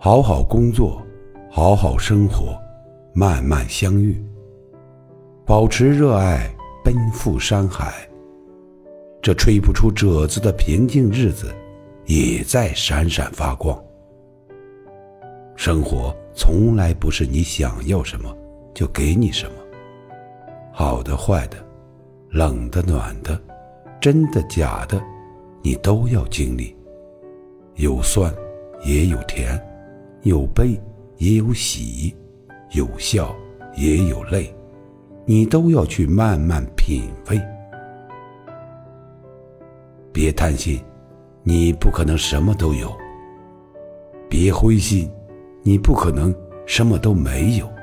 好好工作，好好生活，慢慢相遇。保持热爱，奔赴山海。这吹不出褶子的平静日子，也在闪闪发光。生活从来不是你想要什么就给你什么，好的坏的，冷的暖的，真的假的，你都要经历。有酸也有甜，有悲也有喜，有笑也有泪，你都要去慢慢品味。别贪心，你不可能什么都有；别灰心，你不可能什么都没有。